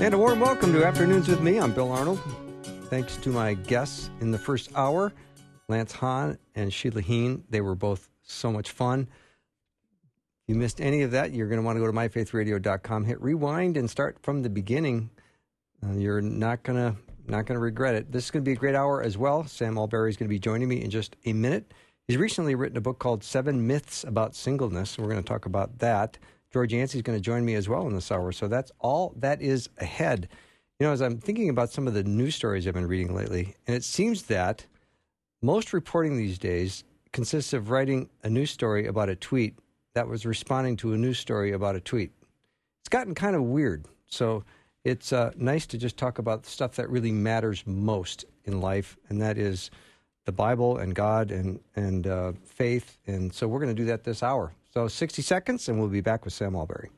And a warm welcome to Afternoons with Me. I'm Bill Arnold. Thanks to my guests in the first hour, Lance Hahn and Sheila Heen. They were both so much fun. If you missed any of that, you're going to want to go to MyFaithRadio.com, hit rewind, and start from the beginning. You're not going to regret it. This is going to be a great hour as well. Sam Allberry is going to be joining me in just a minute. He's recently written a book called 7 Myths About Singleness. We're going to talk about that. George Yancey is going to join me as well in this hour. So that's all that is ahead. You know, as I'm thinking about some of the news stories I've been reading lately, and it seems that most reporting these days consists of writing a news story about a tweet that was responding to a news story about a tweet. It's gotten kind of weird. So it's nice to just talk about stuff that really matters most in life, and that is the Bible and God and faith. And so we're going to do that this hour. So 60 seconds, and we'll be back with Sam Allberry.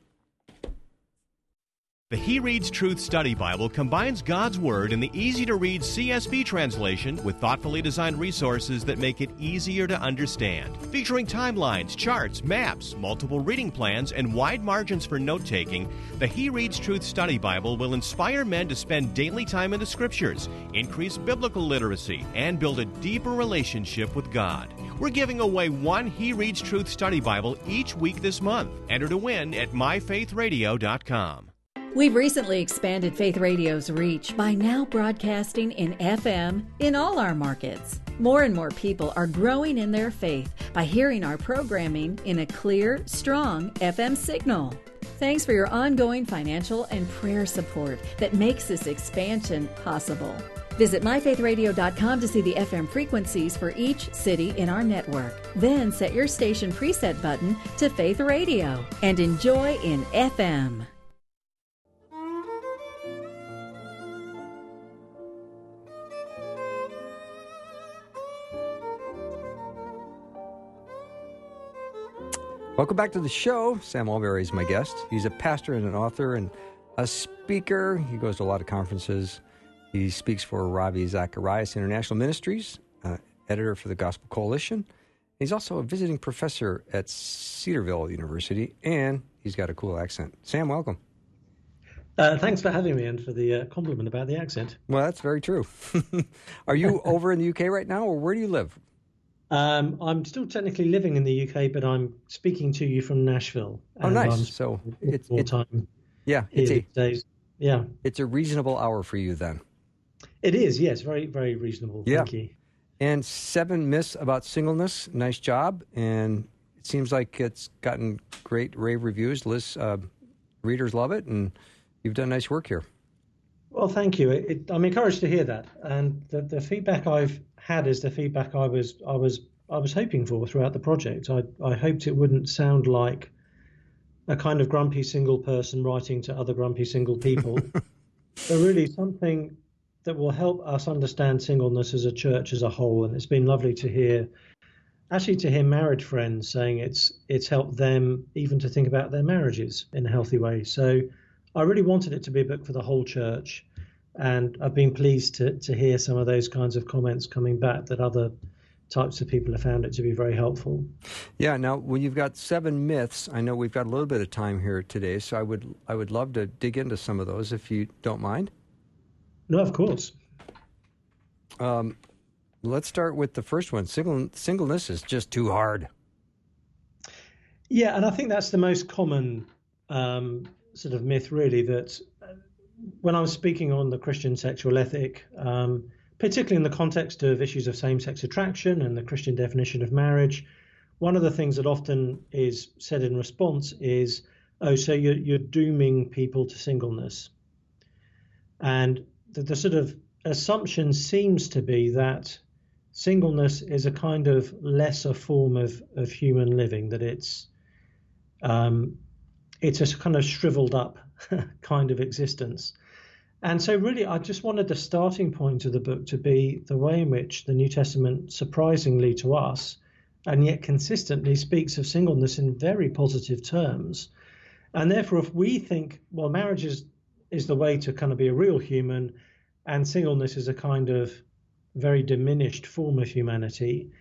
The He Reads Truth Study Bible combines God's Word in the easy-to-read CSB translation with thoughtfully designed resources that make it easier to understand. Featuring timelines, charts, maps, multiple reading plans, and wide margins for note-taking, the He Reads Truth Study Bible will inspire men to spend daily time in the Scriptures, increase biblical literacy, and build a deeper relationship with God. We're giving away one He Reads Truth Study Bible each week this month. Enter to win at MyFaithRadio.com. We've recently expanded Faith Radio's reach by now broadcasting in FM in all our markets. More and more people are growing in their faith by hearing our programming in a clear, strong FM signal. Thanks for your ongoing financial and prayer support that makes this expansion possible. Visit MyFaithRadio.com to see the FM frequencies for each city in our network. Then set your station preset button to Faith Radio and enjoy in FM. Welcome back to the show. Sam Allberry is my guest. He's a pastor and an author and a speaker. He goes to a lot of conferences. He speaks for Ravi Zacharias International Ministries, editor for the Gospel Coalition. He's also a visiting professor at Cedarville University, and he's got a cool accent. Sam, welcome. Thanks for having me and for the compliment about the accent. Well, that's very true. Are you over in the UK right now, or where do you live? I'm still technically living in the UK, but I'm speaking to you from Nashville. Oh, nice. So it's more time. Yeah, it's a reasonable hour for you then. It is, yes, very, very reasonable. Yeah. Thank you. And 7 Myths About Singleness. Nice job, and it seems like it's gotten great rave reviews. Readers love it, and you've done nice work here. Well, thank you. I'm encouraged to hear that, and the feedback I've had is the feedback I was hoping for throughout the project. I hoped it wouldn't sound like a kind of grumpy single person writing to other grumpy single people, but really something that will help us understand singleness as a church as a whole. And it's been lovely to hear, married friends saying it's helped them even to think about their marriages in a healthy way. So I really wanted it to be a book for the whole church. And I've been pleased to hear some of those kinds of comments coming back, that other types of people have found it to be very helpful. Yeah. Now, when you've got 7 myths, I know we've got a little bit of time here today, so I would love to dig into some of those if you don't mind. No, of course. Let's start with the first one. Singleness is just too hard. Yeah, and I think that's the most common sort of myth, really, that when I was speaking on the Christian sexual ethic, particularly in the context of issues of same-sex attraction and the Christian definition of marriage, one of the things that often is said in response is, oh, so you're dooming people to singleness. And the sort of assumption seems to be that singleness is a kind of lesser form of human living, that it's a kind of shriveled up kind of existence. And so really, I just wanted the starting point of the book to be the way in which the New Testament, surprisingly to us, and yet consistently speaks of singleness in very positive terms. And therefore, if we think, well, marriage is the way to kind of be a real human, and singleness is a kind of very diminished form of humanity,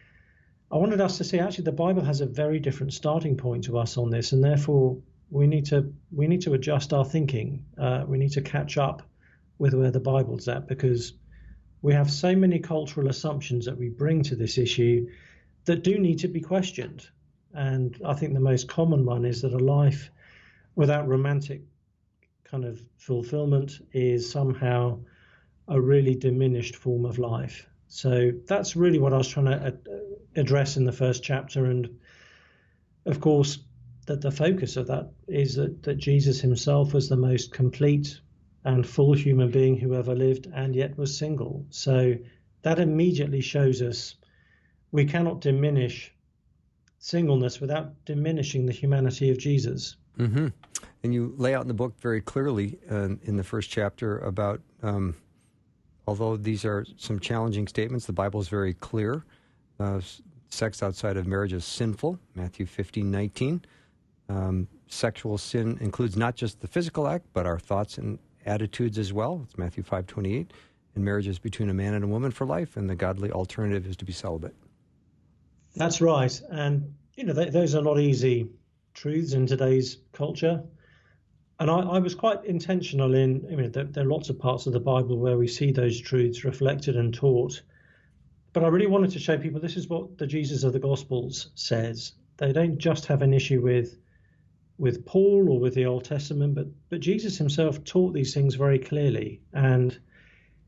I wanted us to see actually the Bible has a very different starting point to us on this, and therefore we need to adjust our thinking. We need to catch up with where the Bible's at, because we have so many cultural assumptions that we bring to this issue that do need to be questioned. And I think the most common one is that a life without romantic kind of fulfillment is somehow a really diminished form of life. So that's really what I was trying to address in the first chapter. And of course, that the focus of that is that Jesus himself was the most complete and full human being who ever lived, and yet was single. So that immediately shows us we cannot diminish singleness without diminishing the humanity of Jesus. Mm-hmm. And you lay out in the book very clearly in the first chapter about, although these are some challenging statements, the Bible is very clear. Sex outside of marriage is sinful, Matthew 15:19. Sexual sin includes not just the physical act, but our thoughts and attitudes as well. It's Matthew 5:28. And marriage is between a man and a woman for life, and the godly alternative is to be celibate. That's right. And, you know, those are not easy truths in today's culture. And I was quite intentional in, I mean, there are lots of parts of the Bible where we see those truths reflected and taught. But I really wanted to show people this is what the Jesus of the Gospels says. They don't just have an issue with Paul or with the Old Testament, but Jesus himself taught these things very clearly. And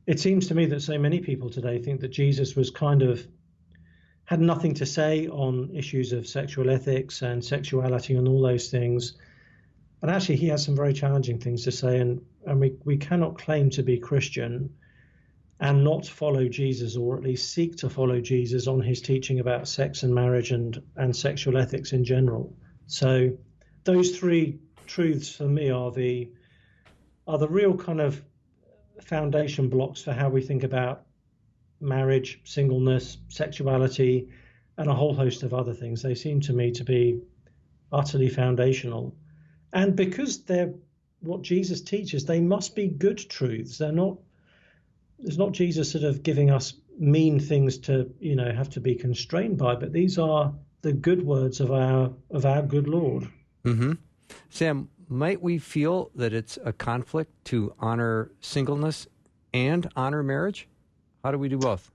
it seems to me that so many people today think that Jesus was kind of had nothing to say on issues of sexual ethics and sexuality and all those things. But actually, he has some very challenging things to say, and we cannot claim to be Christian and not follow Jesus, or at least seek to follow Jesus on his teaching about sex and marriage and sexual ethics in general. So those three truths for me are the real kind of foundation blocks for how we think about marriage, singleness, sexuality, and a whole host of other things. They seem to me to be utterly foundational. And because they're what Jesus teaches, they must be good truths. They're not, it's not Jesus sort of giving us mean things to, you know, have to be constrained by, but these are the good words of our good Lord. Mm-hmm. Sam, might we feel that it's a conflict to honor singleness and honor marriage? How do we do both?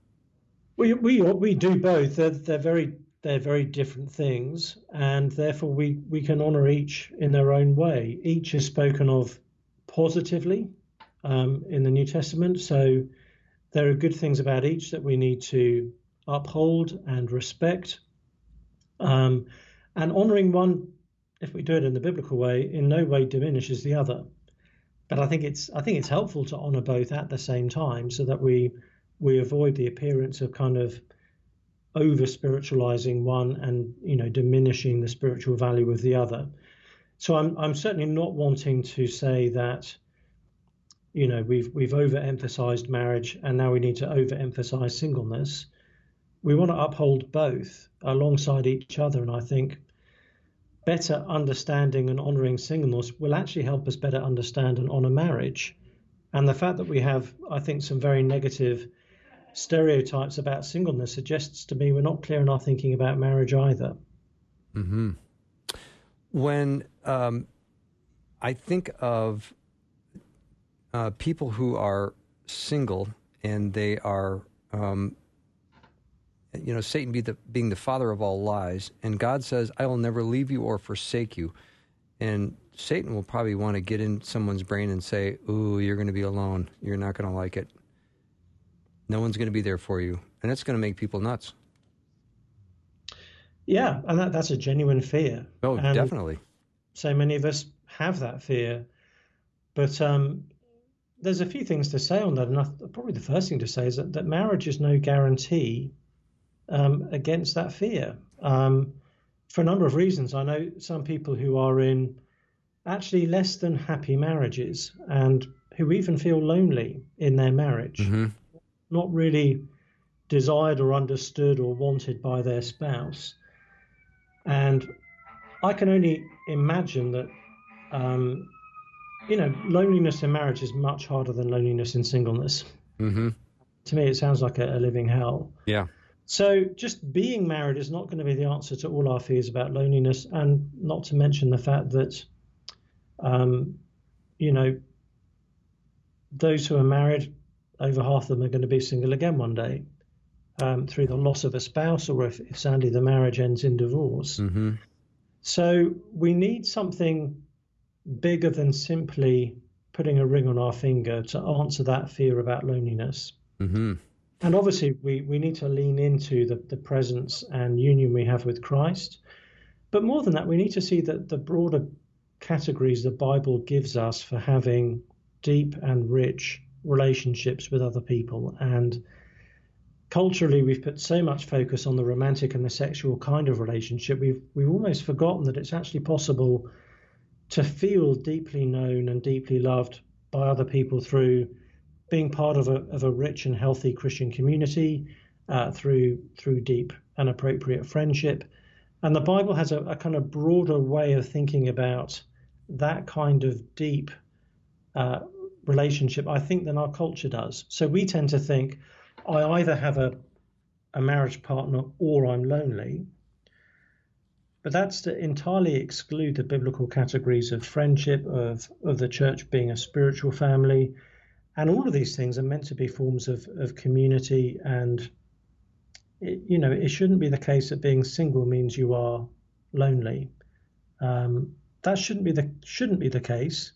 We do both. They're very different things, and therefore we can honor each in their own way. Each is spoken of positively in the New Testament, so there are good things about each that we need to uphold and respect. And honoring one, if we do it in the biblical way, in no way diminishes the other. But I think it's helpful to honor both at the same time, so that we avoid the appearance of kind of over-spiritualizing one and, you know, diminishing the spiritual value of the other. So I'm certainly not wanting to say that, you know, we've overemphasized marriage and now we need to overemphasize singleness. We want to uphold both alongside each other, and I think better understanding and honoring singleness will actually help us better understand and honor marriage. And the fact that we have, I think, some very negative stereotypes about singleness suggests to me we're not clear in our thinking about marriage either. Mm-hmm. When I think of people who are single and they are, you know, Satan being the father of all lies, and God says, I will never leave you or forsake you. And Satan will probably want to get in someone's brain and say, ooh, you're going to be alone. You're not going to like it. No one's going to be there for you. And that's going to make people nuts. Yeah, and that's a genuine fear. Oh, and definitely. So many of us have that fear. But there's a few things to say on that. And probably the first thing to say is that marriage is no guarantee against that fear. For a number of reasons. I know some people who are in actually less than happy marriages and who even feel lonely in their marriage, mm-hmm. not really desired or understood or wanted by their spouse. And I can only imagine that, loneliness in marriage is much harder than loneliness in singleness. Mm-hmm. To me, it sounds like a living hell. Yeah. So just being married is not going to be the answer to all our fears about loneliness, and not to mention the fact that, those who are married, over half of them are going to be single again one day through the loss of a spouse, or if sadly the marriage ends in divorce. Mm-hmm. So we need something bigger than simply putting a ring on our finger to answer that fear about loneliness. Mm-hmm. And obviously, we need to lean into the presence and union we have with Christ. But more than that, we need to see that the broader categories the Bible gives us for having deep and rich relationships with other people. And culturally, we've put so much focus on the romantic and the sexual kind of relationship, we've almost forgotten that it's actually possible to feel deeply known and deeply loved by other people through being part of a rich and healthy Christian community, through deep and appropriate friendship. And the Bible has a kind of broader way of thinking about that kind of deep relationship, I think, than our culture does. So we tend to think, I either have a marriage partner or I'm lonely. But that's to entirely exclude the biblical categories of friendship, of the church being a spiritual family. And all of these things are meant to be forms of community, and it shouldn't be the case that being single means you are lonely. That shouldn't be the case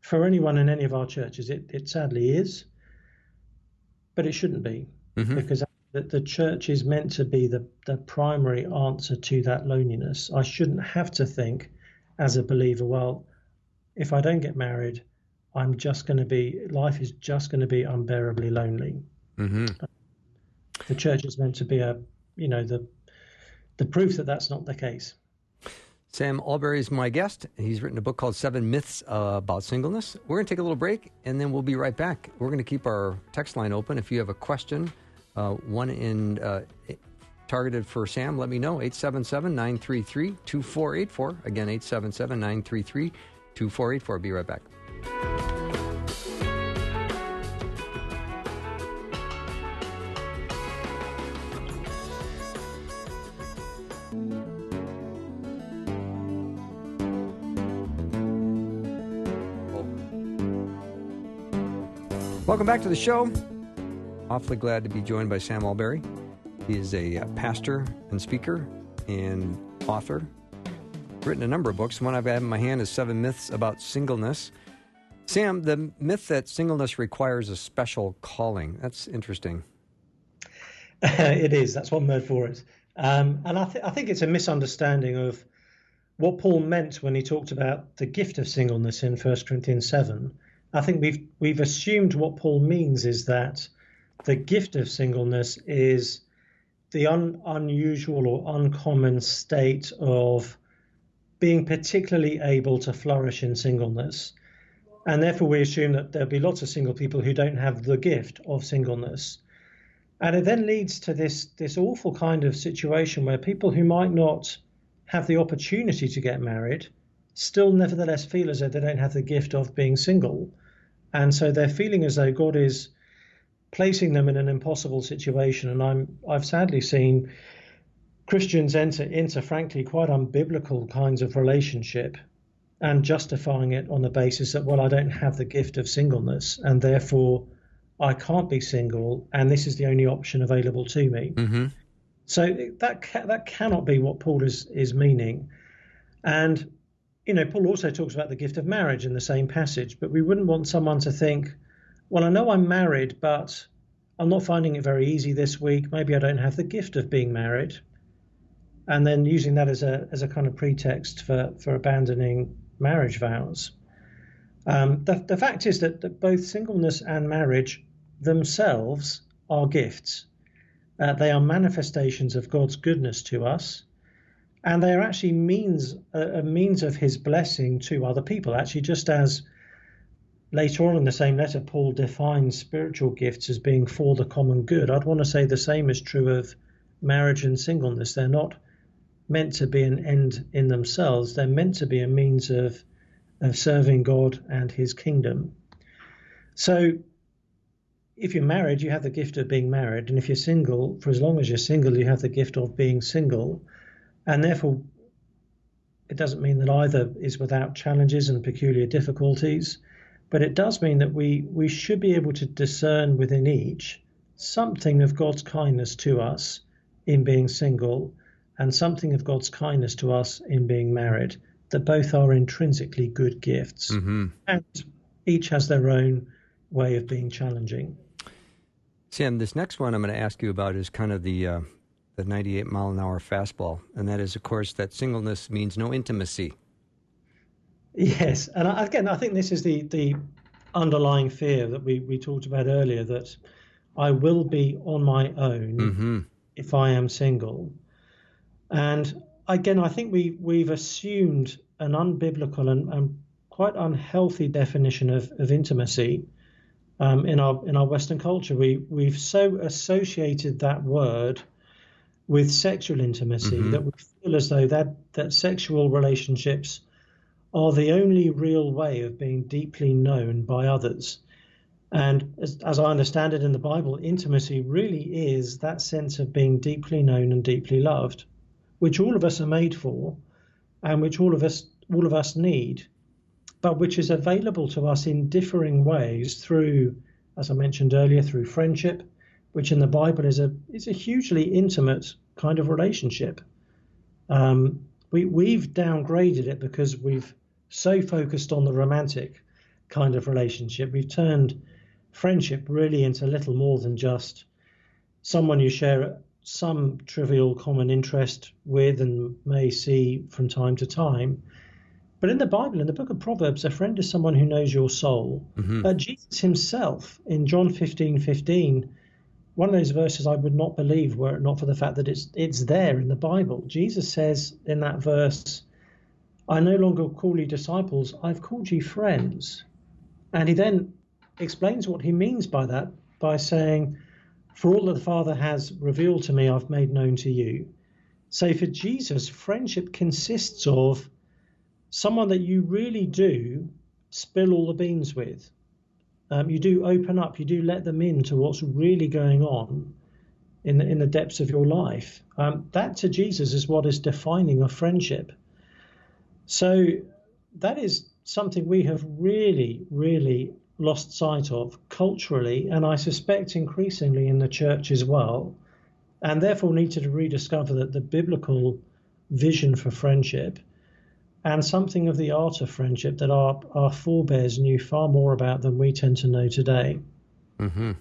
for anyone in any of our churches. It sadly is, but it shouldn't be, mm-hmm. because the church is meant to be the primary answer to that loneliness. I shouldn't have to think as a believer, well, if I don't get married, life is just going to be unbearably lonely. Mm-hmm. The church is meant to be the proof that that's not the case. Sam Allberry is my guest. He's written a book called 7 Myths About Singleness. We're going to take a little break, and then we'll be right back. We're going to keep our text line open. If you have a question, targeted for Sam, let me know. 877-933-2484. Again, 877-933-2484. Be right back. Welcome back to the show. Awfully glad to be joined by Sam Allberry. He is a pastor and speaker and author. Written a number of books. One I've had in my hand is 7 Myths About Singleness. Sam, the myth that singleness requires a special calling. That's interesting. It is. That's one word for it. And I think it's a misunderstanding of what Paul meant when he talked about the gift of singleness in 1 Corinthians 7. I think we've assumed what Paul means is that the gift of singleness is the unusual or uncommon state of being particularly able to flourish in singleness. And therefore, we assume that there'll be lots of single people who don't have the gift of singleness. And it then leads to this awful kind of situation where people who might not have the opportunity to get married still nevertheless feel as though they don't have the gift of being single. And so they're feeling as though God is placing them in an impossible situation. And I've sadly seen Christians enter into, frankly, quite unbiblical kinds of relationship, and justifying it on the basis that, well, I don't have the gift of singleness, and therefore I can't be single, and this is the only option available to me. Mm-hmm. So that cannot be what Paul is meaning. And, Paul also talks about the gift of marriage in the same passage, but we wouldn't want someone to think, well, I know I'm married, but I'm not finding it very easy this week. Maybe I don't have the gift of being married. And then using that as a kind of pretext for abandoning marriage vows. The fact is that both singleness and marriage themselves are gifts. They are manifestations of God's goodness to us, and they are actually means of his blessing to other people. Actually, just as Later on in the same letter, Paul defines spiritual gifts as being for the common good. I'd want to say the same is true of marriage and singleness. They're not meant to be an end in themselves. They're meant to be a means of serving God and his kingdom. So if you're married, you have the gift of being married. And if you're single, for as long as you're single, you have the gift of being single. And therefore, it doesn't mean that either is without challenges and peculiar difficulties. But it does mean that we should be able to discern within each something of God's kindness to us in being single and something of God's kindness to us in being married, that both are intrinsically good gifts. Mm-hmm. And each has their own way of being challenging. Sam, this next one I'm going to ask you about is kind of the 98-mile-an-hour fastball, and that is, of course, that singleness means no intimacy. Yes, and again, I think this is the underlying fear that we talked about earlier, that I will be on my own if I am single. And again, I think we've assumed an unbiblical and quite unhealthy definition of intimacy in our Western culture. We've so associated that word with sexual intimacy that we feel as though that sexual relationships are the only real way of being deeply known by others. And as I understand it in the Bible, intimacy really is that sense of being deeply known and deeply loved, which all of us are made for and which all of us need, but which is available to us in differing ways through, as I mentioned earlier, through friendship, which in the Bible is a hugely intimate kind of relationship. We've downgraded it because we've so focused on the romantic kind of relationship. We've turned friendship really into little more than just someone you share some trivial common interest with and may see from time to time. But in the Bible, in the book of Proverbs, a friend is someone who knows your soul. Jesus himself, in John 15:15, one of those verses I would not believe were it not for the fact that it's there in the Bible. Jesus says in that verse, I no longer call you disciples, I've called you friends. And he then explains what he means by that by saying, for all that the Father has revealed to me, I've made known to you. So for Jesus, friendship consists of someone that you really do spill all the beans with. You do open up, you do let them into what's really going on in the depths of your life. That to Jesus is what is defining a friendship. So that is something we have really, really lost sight of culturally, and I suspect increasingly in the church as well, and therefore need to rediscover that the biblical vision for friendship and something of the art of friendship that our forebears knew far more about than we tend to know today. Mm-hmm.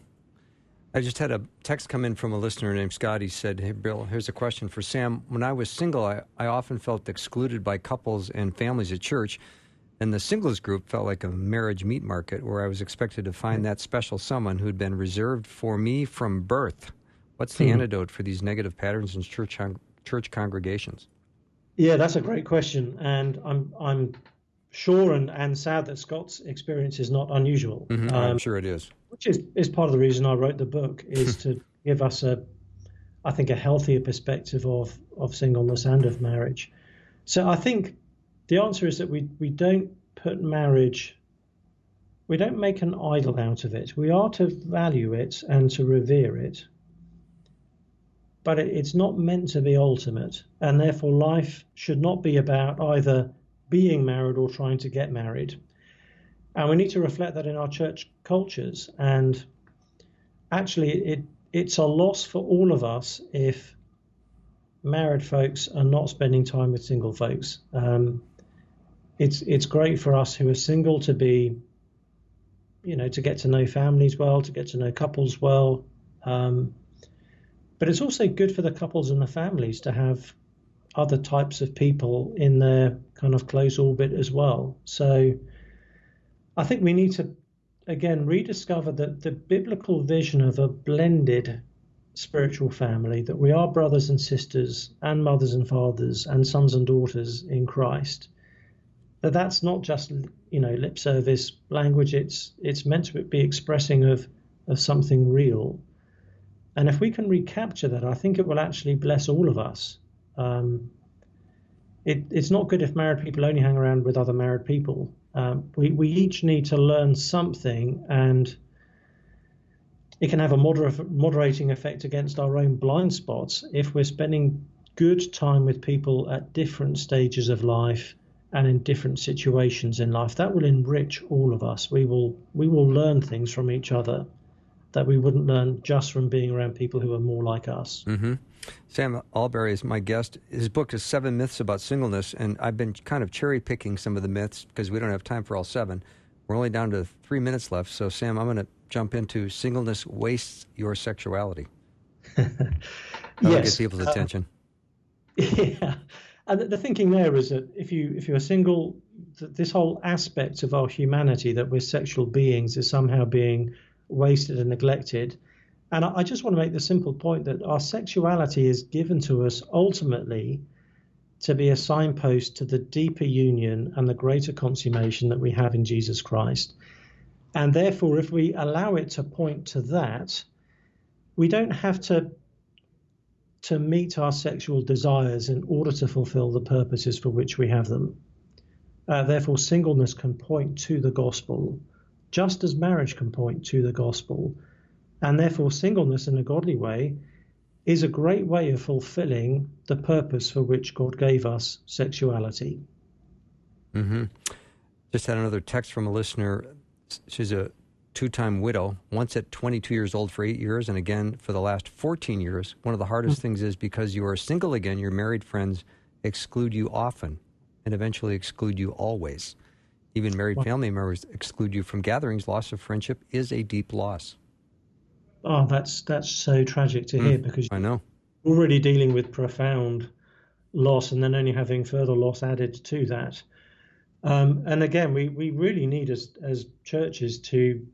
I just had a text come in from a listener named Scott. He said, hey, Bill, here's a question for Sam. When I was single, I often felt excluded by couples and families at church, and the singles group felt like a marriage meat market where I was expected to find that special someone who'd been reserved for me from birth. What's the antidote for these negative patterns in church congregations? Yeah, that's a great question, and I'm sure and sad that Scott's experience is not unusual. I'm sure it is. Which is part of the reason I wrote the book, is to give us a healthier perspective of singleness and of marriage. So I think the answer is that we don't put marriage, we don't make an idol out of it. We are to value it and to revere it, but it's not meant to be ultimate, and therefore life should not be about either being married or trying to get married. And we need to reflect that in our church cultures, and actually it's a loss for all of us if married folks are not spending time with single folks. It's great for us who are single to be, to get to know families well, to get to know couples well, but it's also good for the couples and the families to have other types of people in their kind of close orbit as well. So I think we need to, again, rediscover that the biblical vision of a blended spiritual family, that we are brothers and sisters and mothers and fathers and sons and daughters in Christ, that that's not just, you know, lip service language. It's meant to be expressing of something real. And if we can recapture that, I think it will actually bless all of us. It's not good if married people only hang around with other married people. We each need to learn something, and it can have a moderating effect against our own blind spots if we're spending good time with people at different stages of life and in different situations in life. That will enrich all of us. We will learn things from each other that we wouldn't learn just from being around people who are more like us. Mm-hmm. Sam Allberry is my guest. His book is 7 Myths About Singleness, and I've been kind of cherry-picking some of the myths because we don't have time for all 7. We're only down to 3 minutes left, so Sam, I'm going to jump into Singleness Wastes Your Sexuality. Yes. Get people's attention. Yeah. And the thinking there is that if you are single, this whole aspect of our humanity, that we're sexual beings, is somehow being wasted and neglected. And I just want to make the simple point that our sexuality is given to us ultimately to be a signpost to the deeper union and the greater consummation that we have in Jesus Christ. And therefore, if we allow it to point to that, we don't have to meet our sexual desires in order to fulfill the purposes for which we have them. Therefore, singleness can point to the gospel, just as marriage can point to the gospel. And therefore, singleness in a godly way is a great way of fulfilling the purpose for which God gave us sexuality. Mm-hmm. Just had another text from a listener. She's a 2-time widow, once at 22 years old for 8 years, and again for the last 14 years. One of the hardest things is because you are single again, your married friends exclude you often and eventually exclude you always. Even married family members exclude you from gatherings. Loss of friendship is a deep loss. Oh, that's so tragic to hear, because I know you're already dealing with profound loss and then only having further loss added to that. And again, we really need as churches to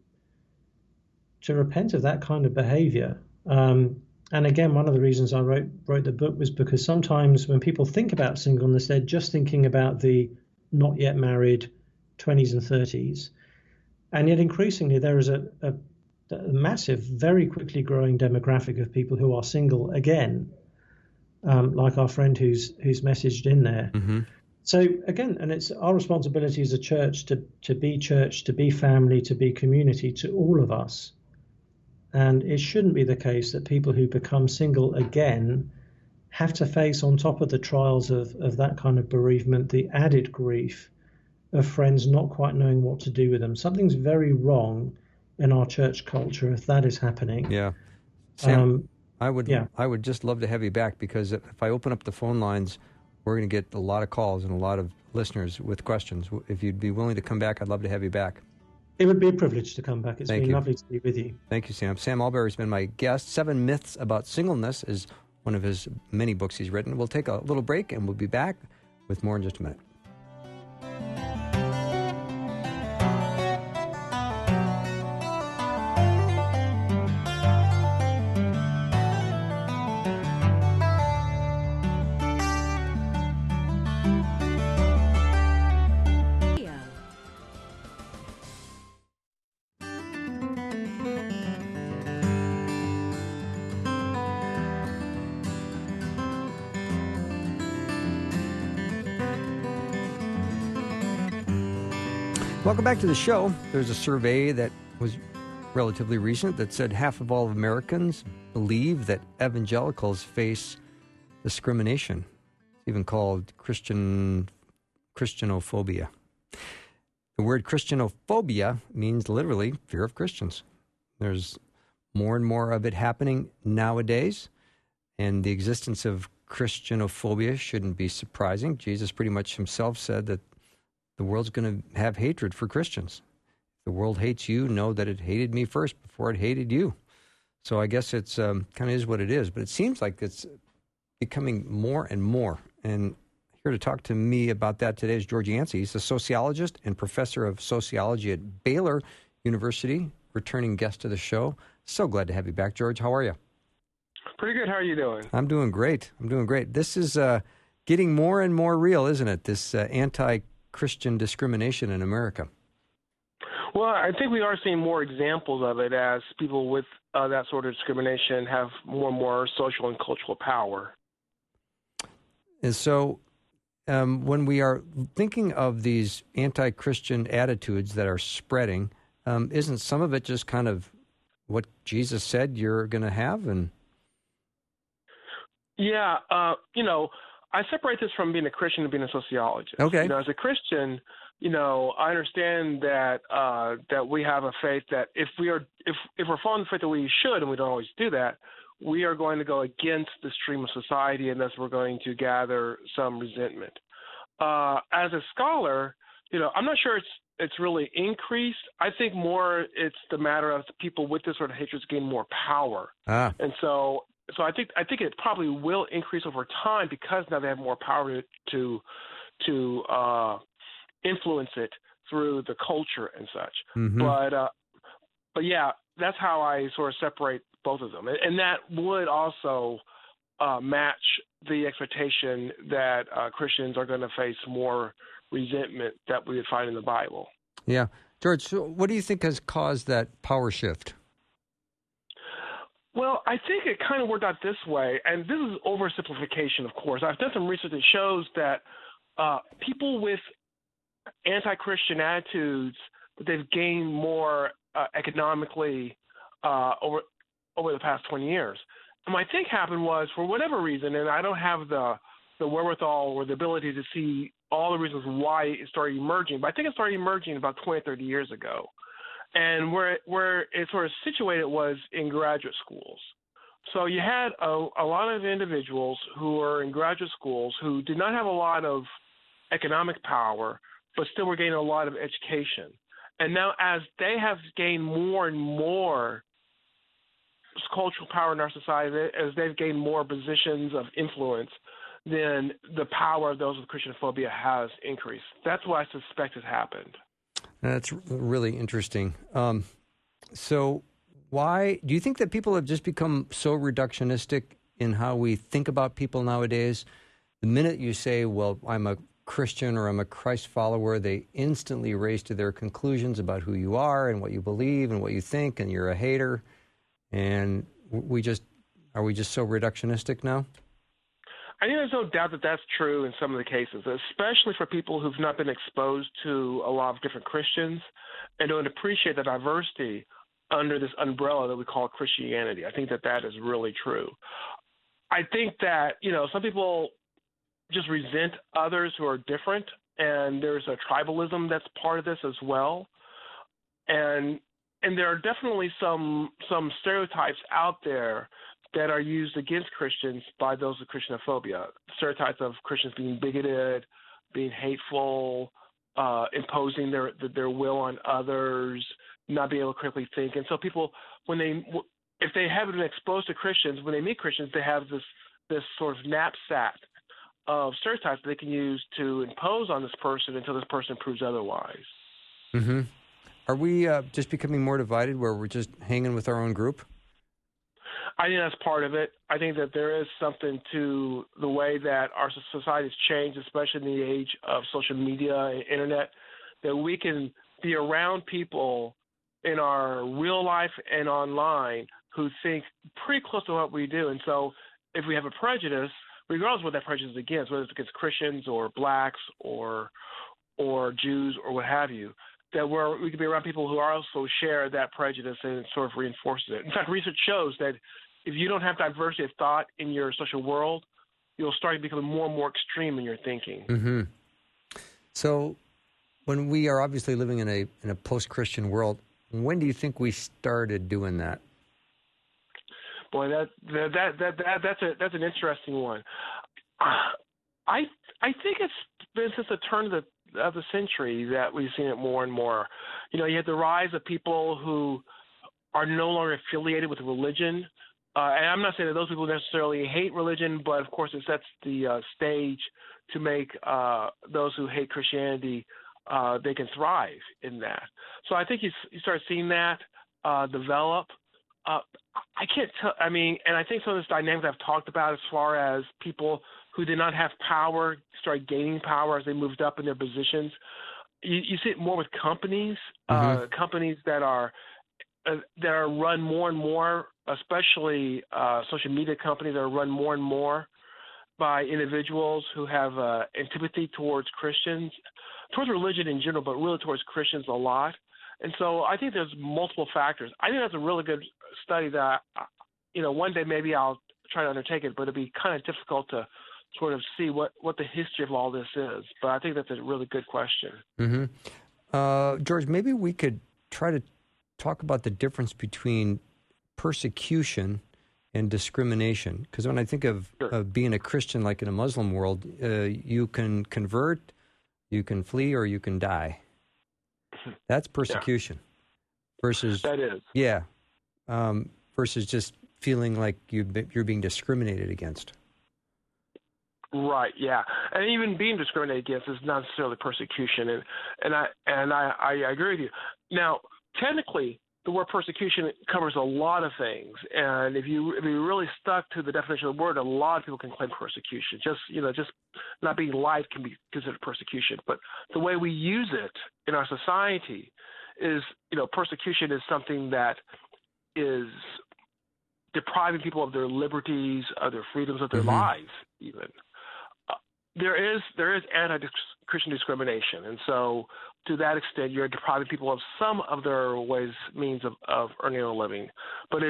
repent of that kind of behavior. And again, one of the reasons I wrote the book was because sometimes when people think about singleness, they're just thinking about the not yet married 20s and 30s. And yet increasingly there is a massive, very quickly growing demographic of people who are single again, like our friend who's messaged in there. Mm-hmm. So again, and it's our responsibility as a church, to be family, to be community to all of us. And it shouldn't be the case that people who become single again have to face, on top of the trials of that kind of bereavement, the added grief of friends not quite knowing what to do with them. Something's very wrong in our church culture if that is happening. Yeah. Sam, I would just love to have you back, because if I open up the phone lines, we're going to get a lot of calls and a lot of listeners with questions. If you'd be willing to come back, I'd love to have you back. It would be a privilege to come back. It's been lovely to be with you. Thank you, Sam. Sam Allberry's been my guest. 7 Myths About Singleness is one of his many books he's written. We'll take a little break, and we'll be back with more in just a minute. Welcome back to the show. There's a survey that was relatively recent that said half of all Americans believe that evangelicals face discrimination. It's even called Christianophobia. The word Christianophobia means literally fear of Christians. There's more and more of it happening nowadays, and the existence of Christianophobia shouldn't be surprising. Jesus pretty much himself said that the world's going to have hatred for Christians. If the world hates you, know that it hated me first before it hated you. So I guess it's kind of is what it is, but it seems like it's becoming more and more. And here to talk to me about that today is George Yancey. He's a sociologist and professor of sociology at Baylor University, returning guest to the show. So glad to have you back, George. How are you? Pretty good. How are you doing? I'm doing great. This is getting more and more real, isn't it? This anti Christian discrimination in America? Well, I think we are seeing more examples of it as people with that sort of discrimination have more and more social and cultural power. And so when we are thinking of these anti-Christian attitudes that are spreading, isn't some of it just kind of what Jesus said you're going to have? And yeah, I separate this from being a Christian and being a sociologist. Okay. As a Christian, I understand that that we have a faith that if we're following the faith that we should, and we don't always do that, we are going to go against the stream of society, and thus we're going to gather some resentment. As a scholar, I'm not sure it's really increased. I think more it's the matter of people with this sort of hatred gain more power, and so I think it probably will increase over time because now they have more power to influence it through the culture and such. Mm-hmm. But yeah, that's how I sort of separate both of them, and that would also match the expectation that Christians are going to face more resentment that we would find in the Bible. Yeah. George, so what do you think has caused that power shift? Well, I think it kind of worked out this way, and this is oversimplification, of course. I've done some research that shows that people with anti-Christian attitudes, they've gained more economically over the past 20 years. And what I think happened was, for whatever reason, and I don't have the wherewithal or the ability to see all the reasons why it started emerging, but I think it started emerging about 20, 30 years ago. And where it sort of situated was in graduate schools. So you had a lot of individuals who are in graduate schools who did not have a lot of economic power, but still were gaining a lot of education. And now as they have gained more and more cultural power in our society, as they've gained more positions of influence, then the power of those with Christianophobia has increased. That's what I suspect has happened. That's really interesting. So why do you think that people have just become so reductionistic in how we think about people nowadays? The minute you say, well, I'm a Christian or I'm a Christ follower, they instantly race to their conclusions about who you are and what you believe and what you think, and you're a hater. And are we just so reductionistic now? I think there's no doubt that that's true in some of the cases, especially for people who've not been exposed to a lot of different Christians and don't appreciate the diversity under this umbrella that we call Christianity. I think that is really true. I think that, some people just resent others who are different, and there's a tribalism that's part of this as well. And there are definitely some stereotypes out there that are used against Christians by those with Christianophobia. Stereotypes of Christians being bigoted, being hateful, imposing their will on others, not being able to critically think. And so people, if they haven't been exposed to Christians, when they meet Christians, they have this sort of knapsack of stereotypes that they can use to impose on this person until this person proves otherwise. Mm-hmm. Are we just becoming more divided where we're just hanging with our own group? I think that's part of it. I think that there is something to the way that our society has changed, especially in the age of social media and internet, that we can be around people in our real life and online who think pretty close to what we do. And so if we have a prejudice, regardless of what that prejudice is against, whether it's against Christians or blacks or Jews or what have you, that we could be around people who also share that prejudice, and it sort of reinforces it. In fact, research shows that if you don't have diversity of thought in your social world, you'll start becoming more and more extreme in your thinking. Mm-hmm. So when we are obviously living in a post-Christian world, when do you think we started doing that? Boy, that's an interesting one. I think it's been since the turn of the century that we've seen it more and more. You had the rise of people who are no longer affiliated with religion. And I'm not saying that those people necessarily hate religion, but of course it sets the stage to make those who hate Christianity, they can thrive in that. So I think you start seeing that develop. I can't tell. I mean, and I think some of this dynamics I've talked about as far as people who did not have power started gaining power as they moved up in their positions. You see it more with companies, companies that are run more and more, especially social media companies are run more and more by individuals who have antipathy towards Christians, towards religion in general, but really towards Christians a lot. And so I think there's multiple factors. I think that's a really good study that, you know, one day maybe I'll try to undertake it, but it'd be kind of difficult to sort of see what the history of all this is. But I think that's a really good question. Mm-hmm. George, maybe we could try to talk about the difference between persecution and discrimination. Because when I think of, being a Christian, like in a Muslim world, you can convert, you can flee, or you can die. That's persecution versus that is versus just feeling like you're being discriminated against. Right. Yeah, and even being discriminated against is not necessarily persecution. And I agree with you. Now, technically, the word persecution covers a lot of things, and if you really stuck to the definition of the word, a lot of people can claim persecution. Just not being light can be considered persecution. But the way we use it in our society is, persecution is something that is depriving people of their liberties, of their freedoms, of their lives. Even there is anti-Christian discrimination, and so, to that extent, you're depriving people of some of their means of earning a living. But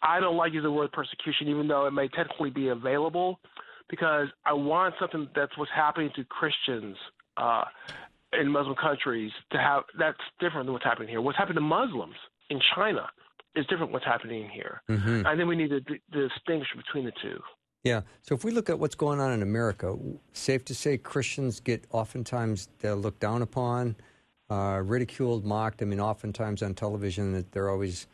I don't like using the word persecution, even though it may technically be available, because I want something that's what's happening to Christians in Muslim countries to have that's different than what's happening here. What's happening to Muslims in China is different than what's happening here. Mm-hmm. I think we need to distinguish between the two. Yeah. So if we look at what's going on in America, safe to say Christians get oftentimes looked down upon, ridiculed, mocked. I mean, oftentimes on television that they're always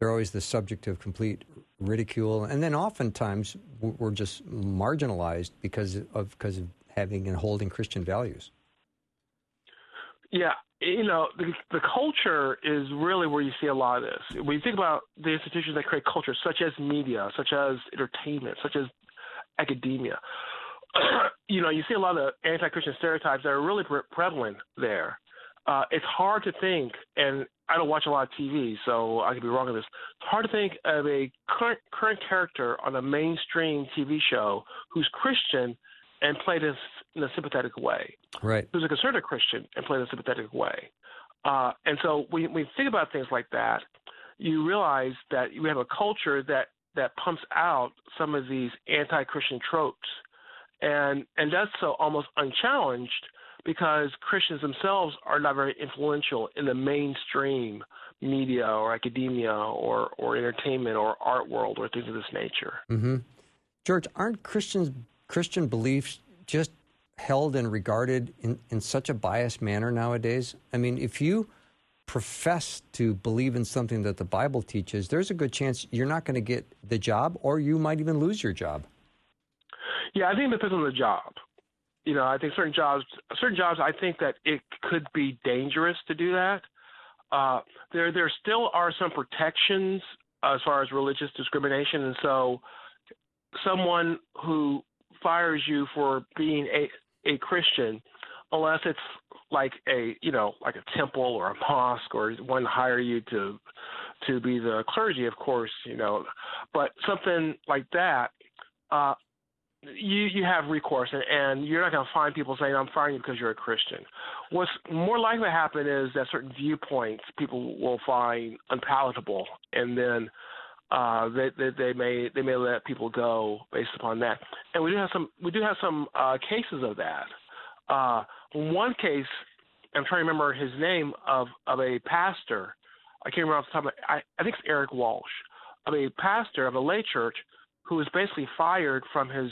the subject of complete ridicule, and then oftentimes we're just marginalized because of having and holding Christian values. Yeah. The culture is really where you see a lot of this. When you think about the institutions that create culture, such as media, such as entertainment, such as academia. You see a lot of anti-Christian stereotypes that are really prevalent there. It's hard to think, and I don't watch a lot of TV, so I could be wrong on this. It's hard to think of a current character on a mainstream TV show who's Christian and played in a sympathetic way. Right. Who's a conservative Christian and played in a sympathetic way. And so when we think about things like that, you realize that we have a culture that pumps out some of these anti-Christian tropes, and that's so almost unchallenged because Christians themselves are not very influential in the mainstream media or academia or entertainment or art world or things of this nature. Mm-hmm. George, aren't Christian beliefs just held and regarded in such a biased manner nowadays? I mean, if you profess to believe in something that the Bible teaches, there's a good chance you're not going to get the job, or you might even lose your job. Yeah, I think it depends on the job. I think certain jobs, I think that it could be dangerous to do that. There still are some protections as far as religious discrimination, and so someone who fires you for being a Christian, unless it's like like a temple or a mosque or one hire you to be the clergy, of course, but something like that, you have recourse, and you're not going to find people saying, I'm firing you because you're a Christian. What's more likely to happen is that certain viewpoints people will find unpalatable, and then they may let people go based upon that. And we do have some cases of that. One case, I'm trying to remember his name, of a pastor. I can't remember off the top of my head. I think it's Eric Walsh, of a pastor of a lay church who was basically fired from his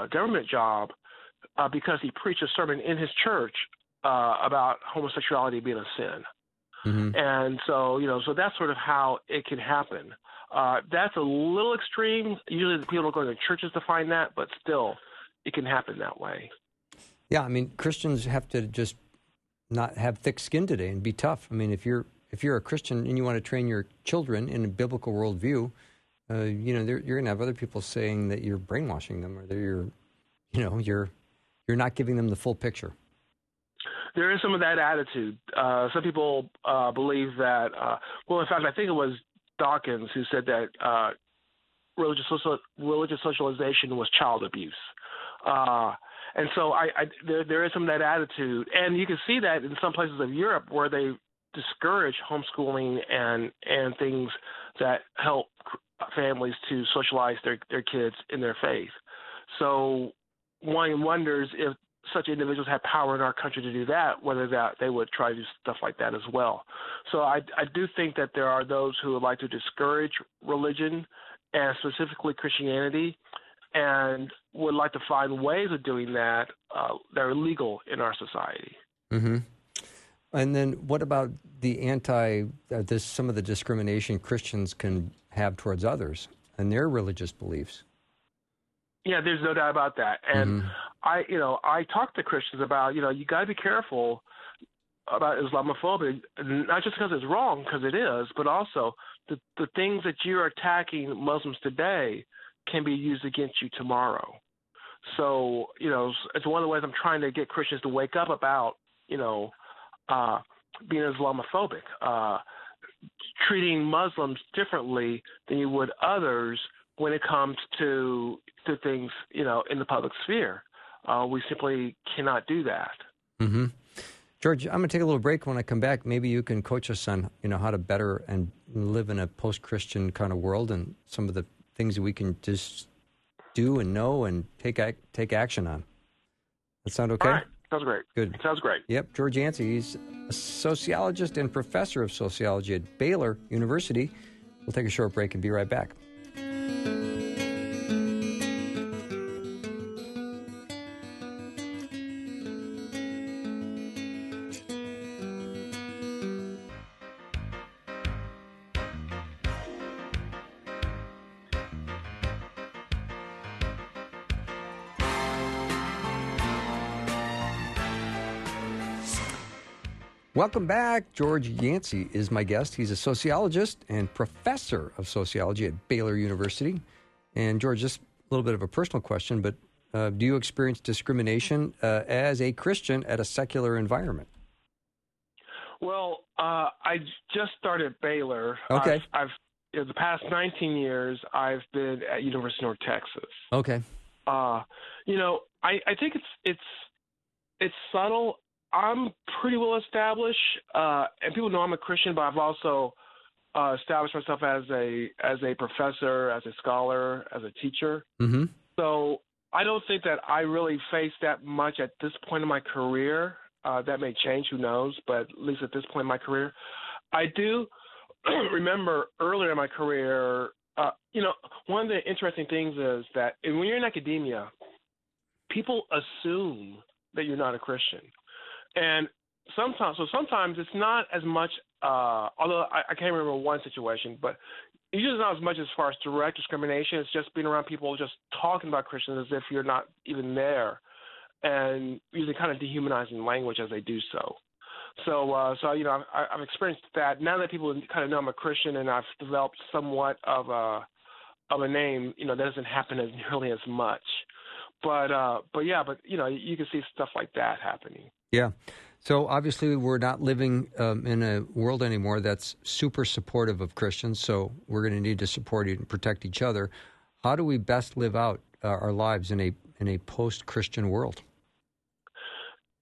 government job because he preached a sermon in his church about homosexuality being a sin. Mm-hmm. And so, so that's sort of how it can happen. That's a little extreme. Usually the people don't go to churches to find that, but still it can happen that way. Yeah, I mean, Christians have to just not have thick skin today and be tough. I mean, if you're a Christian and you want to train your children in a biblical worldview, you're going to have other people saying that you're brainwashing them, or that you're not giving them the full picture. There is some of that attitude. Some people believe that. Well, in fact, I think it was Dawkins who said that religious socialization was child abuse. And so there is some of that attitude, and you can see that in some places of Europe where they discourage homeschooling and things that help families to socialize their kids in their faith. So one wonders if such individuals have power in our country to do that, whether that they would try to do stuff like that as well. So I do think that there are those who would like to discourage religion, and specifically Christianity, and would like to find ways of doing that that are legal in our society. Mm-hmm. And then what about the some of the discrimination Christians can have towards others and their religious beliefs? Yeah, there's no doubt about that. And mm-hmm. I talk to Christians about, you got to be careful about Islamophobia, not just because it's wrong, because it is, but also the things that you're attacking Muslims today can be used against you tomorrow. So, it's one of the ways I'm trying to get Christians to wake up about, being Islamophobic, treating Muslims differently than you would others when it comes to things, in the public sphere. We simply cannot do that. Mm-hmm. George, I'm going to take a little break. When I come back, maybe you can coach us on, how to better and live in a post-Christian kind of world, and some of the things that we can just do and know and take action on. That sound okay? All right. Sounds great. Good. Sounds great. Yep. George Yancey, he's a sociologist and professor of sociology at Baylor University. We'll take a short break and be right back. Welcome back. George Yancey is my guest. He's a sociologist and professor of sociology at Baylor University. And George, just a little bit of a personal question, but do you experience discrimination as a Christian at a secular environment? Well, I just started Baylr. Okay. I've in the past 19 years, I've been at University of North Texas. Okay. I think it's subtle. I'm pretty well established, and people know I'm a Christian, but I've also established myself as a professor, as a scholar, as a teacher. Mm-hmm. So I don't think that I really face that much at this point in my career. That may change, who knows, but at least at this point in my career. I do remember earlier in my career, one of the interesting things is that when you're in academia, people assume that you're not a Christian. And sometimes it's not as much, although I can't remember one situation, but usually not as much as far as direct discrimination. It's just being around people just talking about Christians as if you're not even there, and usually kind of dehumanizing language as they do so. So I've experienced that. Now that people kind of know I'm a Christian and I've developed somewhat of a name, that doesn't happen as nearly as much. But you can see stuff like that happening. Yeah. So obviously we're not living in a world anymore that's super supportive of Christians, so we're going to need to support and protect each other. How do we best live out our lives in a post-Christian world?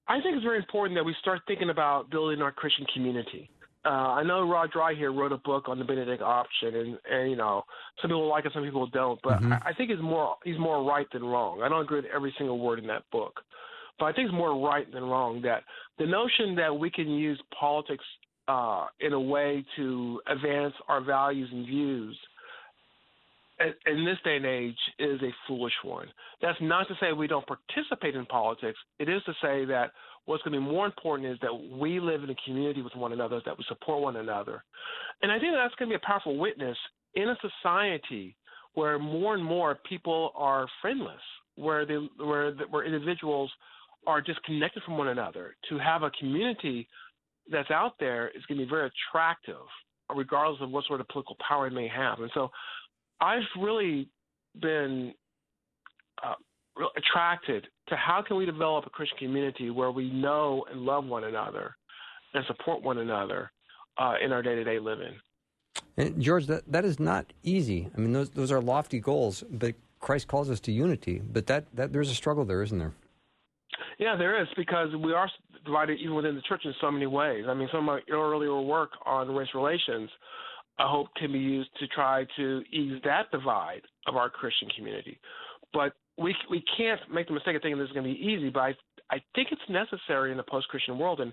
I think it's very important that we start thinking about building our Christian community. I know Rod Dreher wrote a book on the Benedict Option, and some people like it, some people don't, but mm-hmm. I think he's more right than wrong. I don't agree with every single word in that book. But I think it's more right than wrong that the notion that we can use politics in a way to advance our values and views in this day and age is a foolish one. That's not to say we don't participate in politics. It is to say that what's going to be more important is that we live in a community with one another, that we support one another. And I think that's going to be a powerful witness in a society where more and more people are friendless, where individuals are disconnected from one another. To have a community that's out there is going to be very attractive, regardless of what sort of political power it may have. And so I've really been attracted to how can we develop a Christian community where we know and love one another and support one another in our day-to-day living. And George, that is not easy. I mean, those are lofty goals, but Christ calls us to unity. But that there's a struggle there, isn't there? Yeah, there is, because we are divided even within the church in so many ways. I mean, some of my earlier work on race relations, I hope, can be used to try to ease that divide of our Christian community. But we can't make the mistake of thinking this is going to be easy, but I think it's necessary in a post-Christian world. And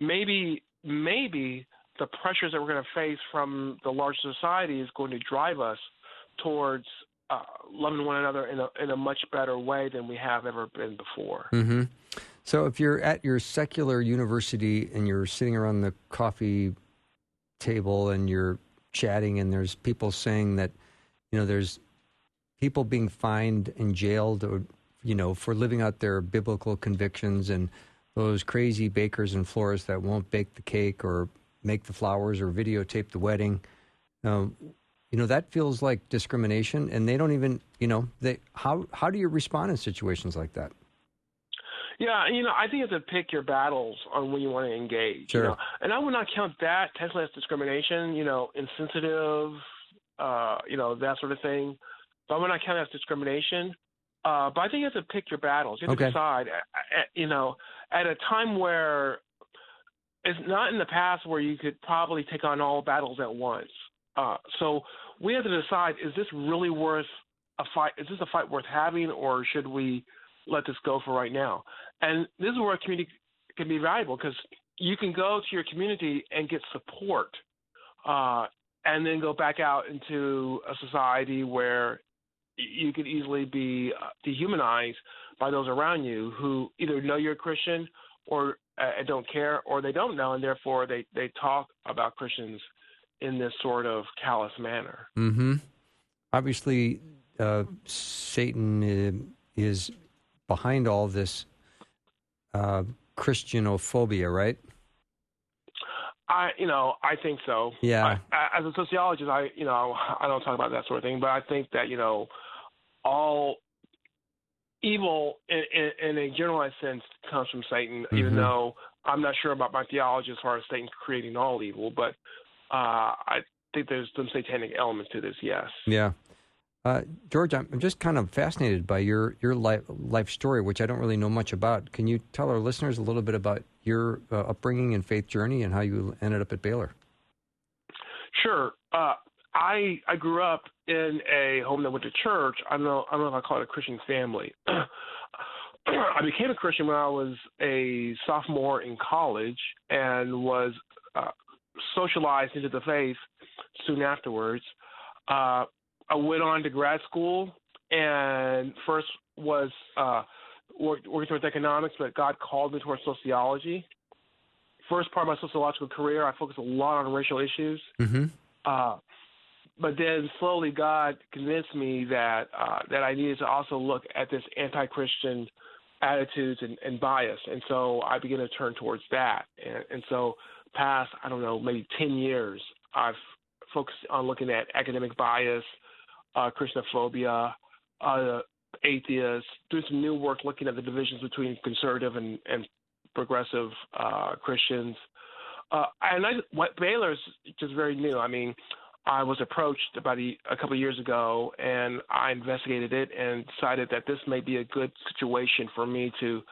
maybe the pressures that we're going to face from the large society is going to drive us towards loving one another in a much better way than we have ever been before. Mm-hmm. So if you're at your secular university and you're sitting around the coffee table and you're chatting and there's people saying that, you know, there's people being fined and jailed, or, you know, for living out their biblical convictions, and those crazy bakers and florists that won't bake the cake or make the flowers or videotape the wedding, you know, that feels like discrimination, and they don't even, you know, how do you respond in situations like that? Yeah, you know, I think you have to pick your battles on when you want to engage. Sure. You know? And I would not count that technically as discrimination, you know, insensitive, you know, that sort of thing. But I would not count that as discrimination. But I think you have to pick your battles. You have to decide, you know, at a time where it's not in the past where you could probably take on all battles at once. So we have to decide, is this really worth a fight? Is this a fight worth having, or should we let this go for right now? And this is where a community can be valuable, because you can go to your community and get support and then go back out into a society where you could easily be dehumanized by those around you who either know you're a Christian or don't care, or they don't know, and therefore they talk about Christians in this sort of callous manner. Mm-hmm. Obviously, Satan is behind all this Christianophobia, right? I think so. Yeah. As a sociologist, I don't talk about that sort of thing, but I think that, you know, all evil in a generalized sense comes from Satan, mm-hmm. even though I'm not sure about my theology as far as Satan creating all evil, but I think there's some satanic elements to this, yes. Yeah. George, I'm just kind of fascinated by your life story, which I don't really know much about. Can you tell our listeners a little bit about your upbringing and faith journey and how you ended up at Baylor? Sure. I grew up in a home that went to church. I don't know if I call it a Christian family. I became a Christian when I was a sophomore in college and was socialized into the faith soon afterwards. I went on to grad school and first was working towards economics, but God called me towards sociology. First part of my sociological career, I focused a lot on racial issues. Mm-hmm. But then slowly God convinced me that I needed to also look at this anti-Christian attitudes and bias. And so I began to turn towards that. And so past, I don't know, maybe 10 years, I've focused on looking at academic bias, Christianophobia, atheists, doing some new work looking at the divisions between conservative and progressive Christians. Baylor's just very new. I mean, I was approached about a couple of years ago, and I investigated it and decided that this may be a good situation for me to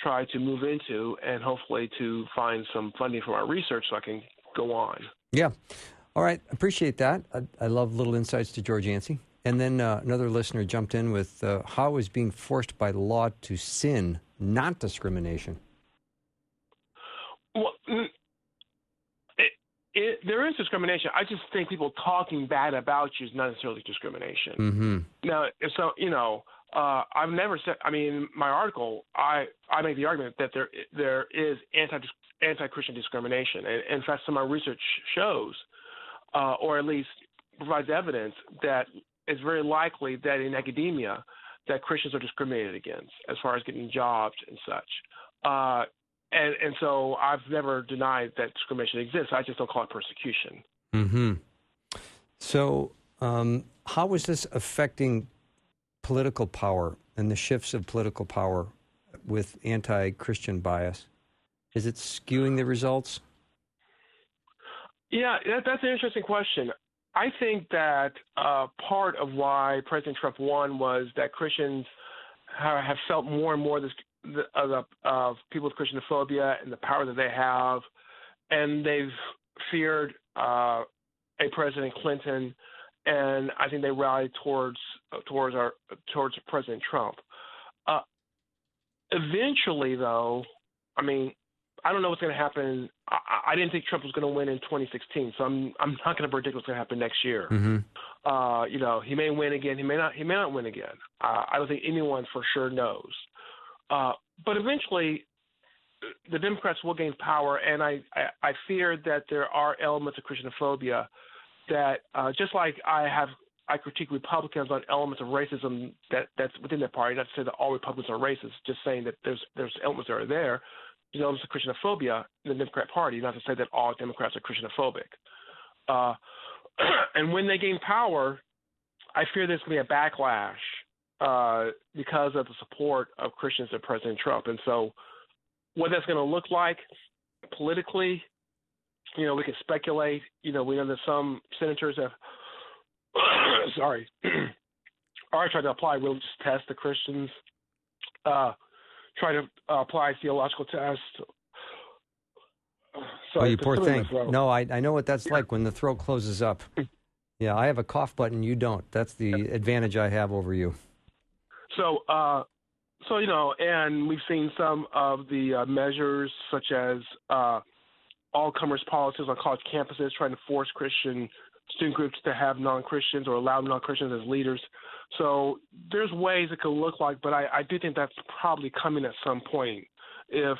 try to move into and hopefully to find some funding for my research so I can go on. Yeah. All right. Appreciate that. I love little insights to George Yancey. And then another listener jumped in with, how is being forced by law to sin not discrimination? Well, there is discrimination. I just think people talking bad about you is not necessarily discrimination. Mm-hmm. Now, so, you know, I've never said, I mean, my article, I make the argument that there is anti-Christian discrimination. And in fact, some of my research shows, or at least provides evidence that it's very likely that in academia that Christians are discriminated against as far as getting jobs and such. And so I've never denied that discrimination exists. I just don't call it persecution. Mm-hmm. So How is this affecting political power and the shifts of political power with anti-Christian bias? Is it skewing the results? Yeah, that's an interesting question. I think that part of why President Trump won was that Christians have felt more and more of people with Christianophobia and the power that they have, and they've feared a President Clinton, and I think they rallied towards President Trump. Eventually, though, I mean, I don't know what's going to happen. I didn't think Trump was going to win in 2016, so I'm not going to predict what's going to happen next year. Mm-hmm. You know, he may win again. He may not win again. I don't think anyone for sure knows. But eventually, the Democrats will gain power, and I fear that there are elements of Christianophobia that just like I critique Republicans on elements of racism that's within their party. Not to say that all Republicans are racist. Just saying that there's elements that are there. There's elements of Christianophobia in the Democrat Party, not to say that all Democrats are Christianophobic. And when they gain power, I fear there's going to be a backlash because of the support of Christians to President Trump. And so what that's going to look like politically, you know, we can speculate. You know, we know that some senators have already tried to apply religious tests to Christians, try to apply theological tests. Sorry, oh, you poor thing. No, I know what that's like when the throat closes up. Yeah, I have a cough button, you don't. That's the advantage I have over you. So you know, and we've seen some of the measures such as all-comers policies on college campuses trying to force Christian student groups to have non-Christians or allow non-Christians as leaders. So there's ways it could look like, but I do think that's probably coming at some point. If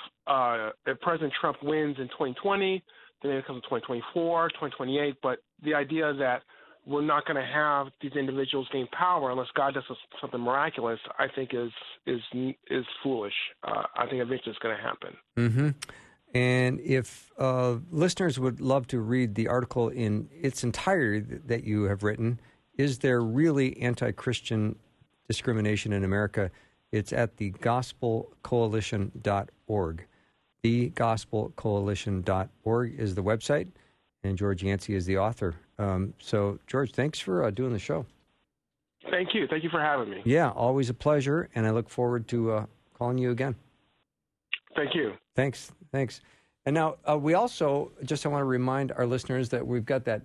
President Trump wins in 2020, then it comes in 2024, 2028. But the idea that we're not going to have these individuals gain power unless God does something miraculous, I think is foolish. I think eventually it's going to happen. Mm-hmm. And if listeners would love to read the article in its entirety that you have written, Is There Really Anti-Christian Discrimination in America? It's at the gospelcoalition.org. Thegospelcoalition.org is the website, and George Yancey is the author. So, George, thanks for doing the show. Thank you. Thank you for having me. Yeah, always a pleasure, and I look forward to calling you again. Thank you. Thanks. And now we also just I want to remind our listeners that we've got that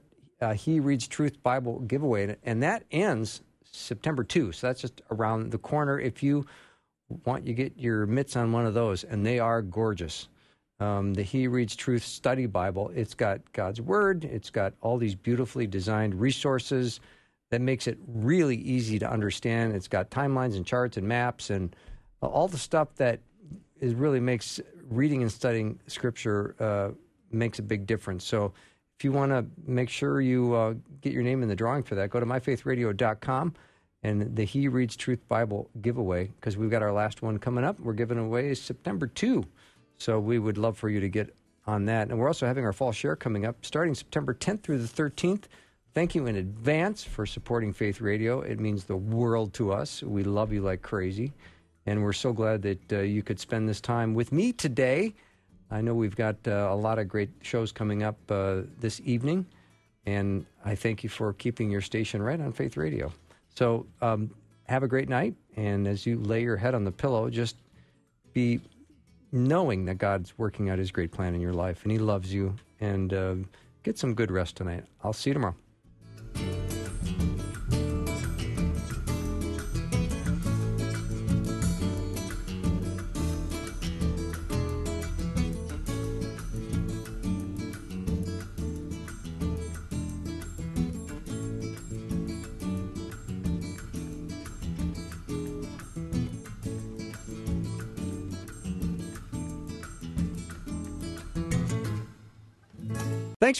He Reads Truth Bible giveaway, and that ends September 2, so that's just around the corner. If you want, you get your mitts on one of those, and they are gorgeous. The He Reads Truth Study Bible, it's got God's Word, it's got all these beautifully designed resources that makes it really easy to understand. It's got timelines and charts and maps and all the stuff that is really makes reading and studying Scripture makes a big difference. So if you want to make sure you get your name in the drawing for that, go to MyFaithRadio.com and the He Reads Truth Bible giveaway, because we've got our last one coming up. We're giving away September 2, so we would love for you to get on that. And we're also having our fall share coming up starting September 10th through the 13th. Thank you in advance for supporting Faith Radio. It means the world to us. We love you like crazy. And we're so glad that you could spend this time with me today. I know we've got a lot of great shows coming up this evening, and I thank you for keeping your station right on Faith Radio. So have a great night, and as you lay your head on the pillow, just be knowing that God's working out His great plan in your life, and He loves you, and get some good rest tonight. I'll see you tomorrow. Thanks